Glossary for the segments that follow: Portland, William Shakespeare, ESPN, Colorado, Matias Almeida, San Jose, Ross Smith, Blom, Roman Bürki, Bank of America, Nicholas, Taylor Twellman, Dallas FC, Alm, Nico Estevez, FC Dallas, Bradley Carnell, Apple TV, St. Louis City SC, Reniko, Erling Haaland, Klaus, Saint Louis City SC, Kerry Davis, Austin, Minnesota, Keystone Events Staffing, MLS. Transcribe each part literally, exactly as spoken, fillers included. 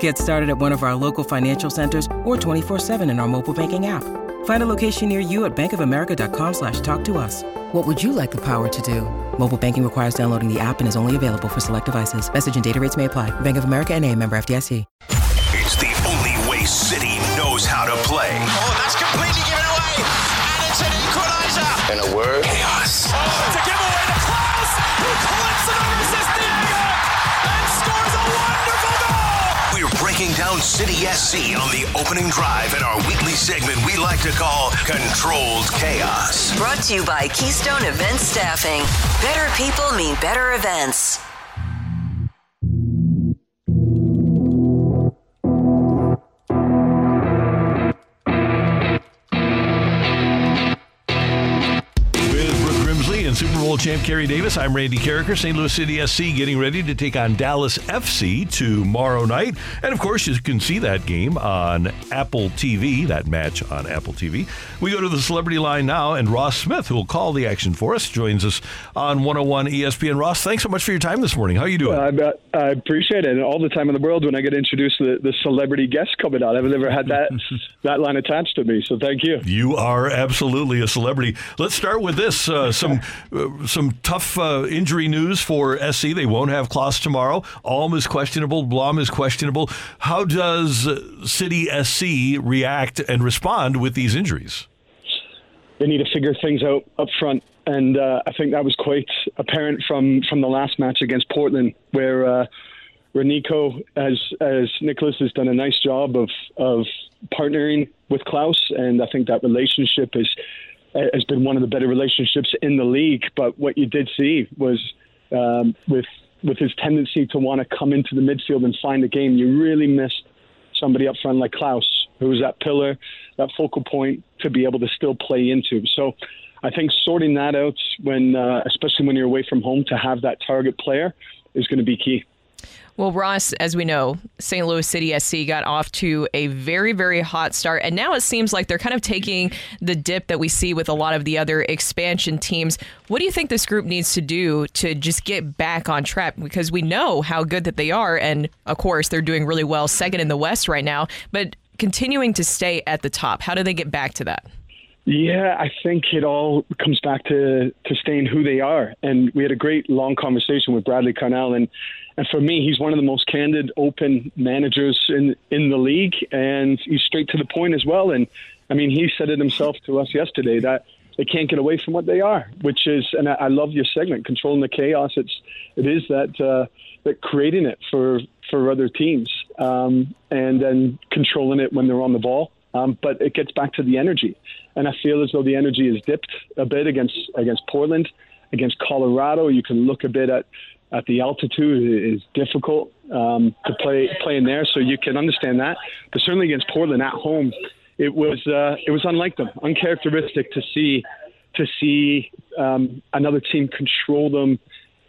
Get started at one of our local financial centers or twenty-four seven in our mobile banking app. Find a location near you at bank of america dot com slash talk to us. What would you like the power to do? Mobile banking requires downloading the app and is only available for select devices. Message and data rates may apply. Bank of America N A, member F D I C. It's the only way City knows how to play. Oh, that's completely given away. And it's an equalizer. In a word, chaos. Oh, it's a giveaway to Klaus, who clips it over his Diego and scores a wonderful goal. We're breaking down City S C on the opening drive in our weekly segment we like to call Controlled Chaos. Brought to you by Keystone Events Staffing. Better people mean better events. Super Bowl champ Kerry Davis. I'm Randy Carricker. Saint Louis City S C getting ready to take on Dallas F C tomorrow night. And, of course, you can see that game on Apple T V, that match on Apple T V. We go to the celebrity line now, and Ross Smith, who will call the action for us, joins us on one oh one E S P N. Ross, thanks so much for your time this morning. How are you doing? Uh, I, I appreciate it. And all the time in the world when I get introduced to the, the celebrity guest coming on. I've never had that, that line attached to me, so thank you. You are absolutely a celebrity. Let's start with this. Uh, some... Uh, some tough uh, injury news for S C. They won't have Klaus tomorrow. Alm is questionable. Blom is questionable. How does City S C react and respond with these injuries? They need to figure things out up front. And uh, I think that was quite apparent from, from the last match against Portland, where uh, Reniko, as, as Nicholas has done a nice job of, of partnering with Klaus. And I think that relationship is... has been one of the better relationships in the league. But what you did see was um, with with his tendency to want to come into the midfield and find the game, you really missed somebody up front like Klaus, who was that pillar, that focal point to be able to still play into. So I think sorting that out, when uh, especially when you're away from home, to have that target player is going to be key. Well, Ross, as we know, Saint Louis City S C got off to a very, very hot start. And now it seems like they're kind of taking the dip that we see with a lot of the other expansion teams. What do you think this group needs to do to just get back on track? Because we know how good that they are. And, of course, they're doing really well second in the West right now. But continuing to stay at the top, how do they get back to that? Yeah, I think it all comes back to, to staying who they are. And we had a great long conversation with Bradley Carnell. And, and for me, he's one of the most candid, open managers in, in the league. And he's straight to the point as well. And, I mean, he said it himself to us yesterday that they can't get away from what they are, which is, and I, I love your segment, Controlling the Chaos. It's, it is that, uh, that creating it for, for other teams um, and then controlling it when they're on the ball. Um, but it gets back to the energy. And I feel as though the energy is dipped a bit against against Portland, against Colorado. You can look a bit at, at the altitude. It is difficult um, to play play in there, so you can understand that. But certainly against Portland at home, it was uh, it was unlike them, uncharacteristic to see to see um, another team control them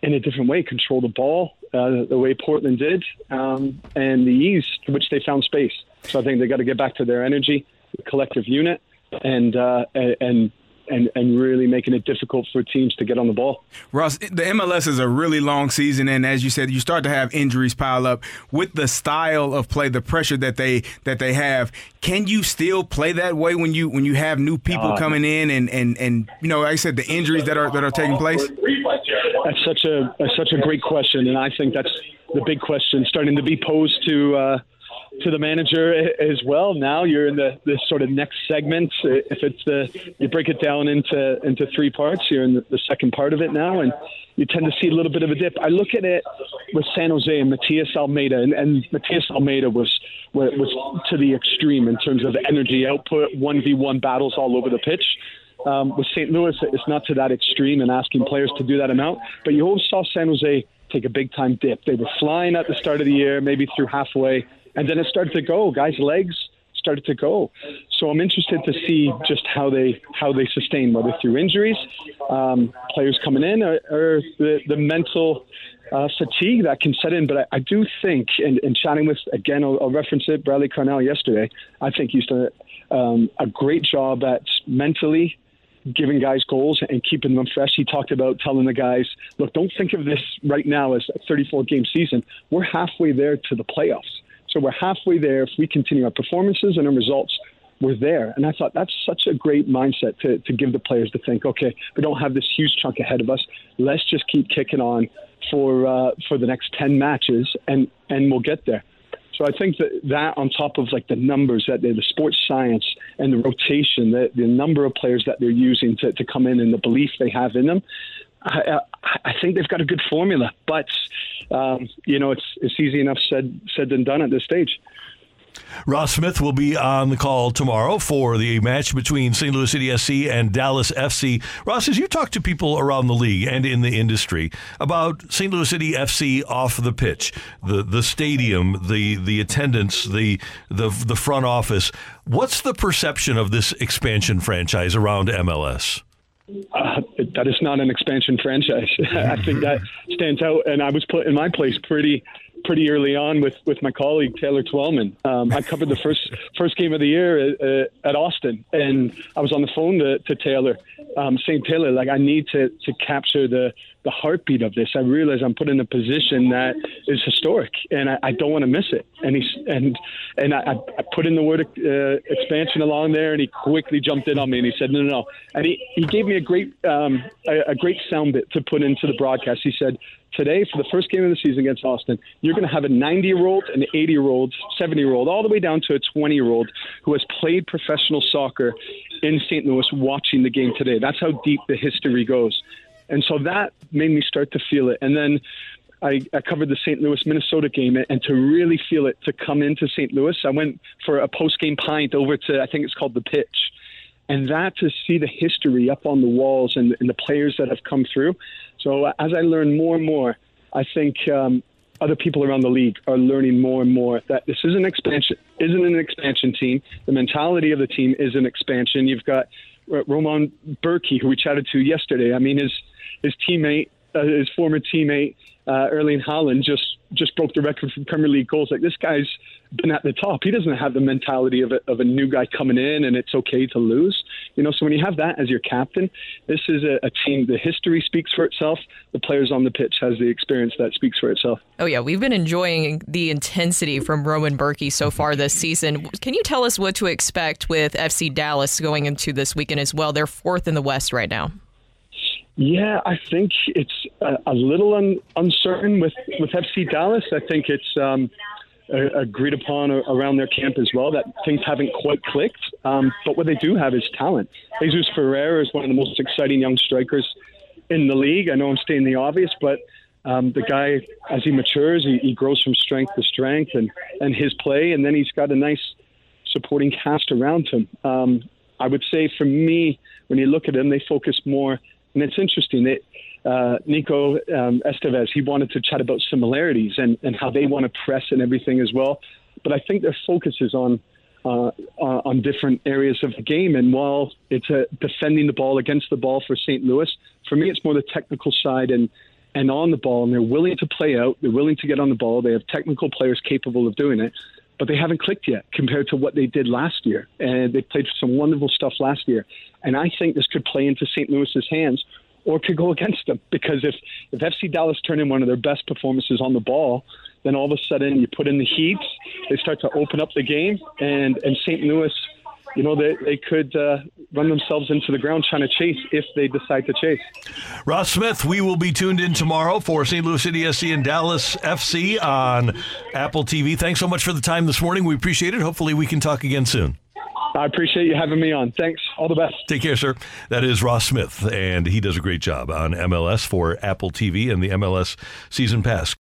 in a different way, control the ball uh, the way Portland did, um, and the ease to which they found space. So I think they got to get back to their energy, the collective unit, and uh, and and and really making it difficult for teams to get on the ball. Ross, the M L S is a really long season, and as you said, you start to have injuries pile up. With the style of play, the pressure that they that they have, can you still play that way when you when you have new people uh, coming in and, and, and you know, like I said, the injuries that are that are taking place? That's such a that's such a great question, and I think that's the big question starting to be posed to. Uh, To the manager as well. Now you're in the this sort of next segment. If it's the you break it down into into three parts, you're in the, the second part of it now, and you tend to see a little bit of a dip. I look at it with San Jose and Matias Almeida, and, and Matias Almeida was was to the extreme in terms of energy output, one v one battles all over the pitch. Um, with Saint Louis, it's not to that extreme and asking players to do that amount. But you always saw San Jose take a big time dip. They were flying at the start of the year, maybe through halfway. And then it started to go. Guys' legs started to go. So I'm interested to see just how they how they sustain, whether through injuries, um, players coming in, or, or the, the mental uh, fatigue that can set in. But I, I do think, and, and chatting with, again, I'll, I'll reference it, Bradley Carnell yesterday, I think he's done um, a great job at mentally giving guys goals and keeping them fresh. He talked about telling the guys, look, don't think of this right now as a thirty-four game season. We're halfway there to the playoffs. So we're halfway there. If we continue our performances and our results, we're there. And I thought that's such a great mindset to, to give the players to think, okay, we don't have this huge chunk ahead of us. Let's just keep kicking on for uh, for the next ten matches, and, and we'll get there. So I think that, that on top of like the numbers that they're, the sports science and the rotation, the, the number of players that they're using to, to come in and the belief they have in them, I, I, I think they've got a good formula. But, um, you know, it's it's easy enough said, said than done at this stage. Ross Smith will be on the call tomorrow for the match between Saint Louis City S C and Dallas F C. Ross, as you talk to people around the league and in the industry about Saint Louis City F C off the pitch, the the stadium, the the attendance, the the the front office, what's the perception of this expansion franchise around M L S? Uh, that is not an expansion franchise. I think that stands out. And I was put in my place pretty pretty early on with, with my colleague, Taylor Twellman. Um, I covered the first first game of the year at, uh, at Austin, and I was on the phone to, to Taylor, um, saying, Taylor, like, I need to, to capture the, the heartbeat of this. I realize I'm put in a position that is historic, and I, I don't want to miss it. And he's, and and I, I put in the word uh, expansion along there, and he quickly jumped in on me, and he said, no, no, no. And he, he gave me a great, um, a, a great sound bit to put into the broadcast. He said, today, for the first game of the season against Austin, you're going to have a ninety-year-old, an eighty-year-old, seventy-year-old, all the way down to a twenty-year-old who has played professional soccer in Saint Louis watching the game today. That's how deep the history goes. And so that made me start to feel it. And then I, I covered the Saint Louis Minnesota game, and to really feel it, to come into Saint Louis, I went for a post-game pint over to, I think it's called The Pitch. And that, to see the history up on the walls and, and the players that have come through. So as I learn more and more, I think um, other people around the league are learning more and more that this is an expansion, isn't an expansion team. The mentality of the team is an expansion. You've got Roman Bürki, who we chatted to yesterday. I mean, his his teammate, uh, his former teammate, uh, Erling Haaland, just, just broke the record for Premier League goals. Like, this guy's been at the top. He doesn't have the mentality of a, of a new guy coming in and it's okay to lose. You know, so when you have that as your captain, this is a, a team. The history speaks for itself. The players on the pitch has the experience that speaks for itself. Oh, yeah. We've been enjoying the intensity from Roman Bürki so far this season. Can you tell us what to expect with F C Dallas going into this weekend as well? They're fourth in the West right now. Yeah, I think it's a, a little un, uncertain with, with F C Dallas. I think it's um, a, agreed upon a, around their camp as well that things haven't quite clicked. Um, but what they do have is talent. Jesus Ferreira is one of the most exciting young strikers in the league. I know I'm stating the obvious, but um, the guy, as he matures, he, he grows from strength to strength and, and his play. And then he's got a nice supporting cast around him. Um, I would say for me, when you look at him, they focus more. And it's interesting that uh, Nico um, Estevez, he wanted to chat about similarities and, and how they want to press and everything as well. But I think their focus is on uh, on different areas of the game. And while it's uh, defending the ball, against the ball for Saint Louis, for me it's more the technical side and, and on the ball. And they're willing to play out. They're willing to get on the ball. They have technical players capable of doing it. But they haven't clicked yet compared to what they did last year. And they played some wonderful stuff last year. And I think this could play into Saint Louis's hands or could go against them. Because if, if F C Dallas turn in one of their best performances on the ball, then all of a sudden you put in the heat, they start to open up the game. And, and Saint Louis, you know, they, they could uh, run themselves into the ground trying to chase if they decide to chase. Ross Smith, we will be tuned in tomorrow for Saint Louis City S C and Dallas F C on Apple T V. Thanks so much for the time this morning. We appreciate it. Hopefully we can talk again soon. I appreciate you having me on. Thanks. All the best. Take care, sir. That is Ross Smith, and he does a great job on M L S for Apple T V and the M L S Season Pass.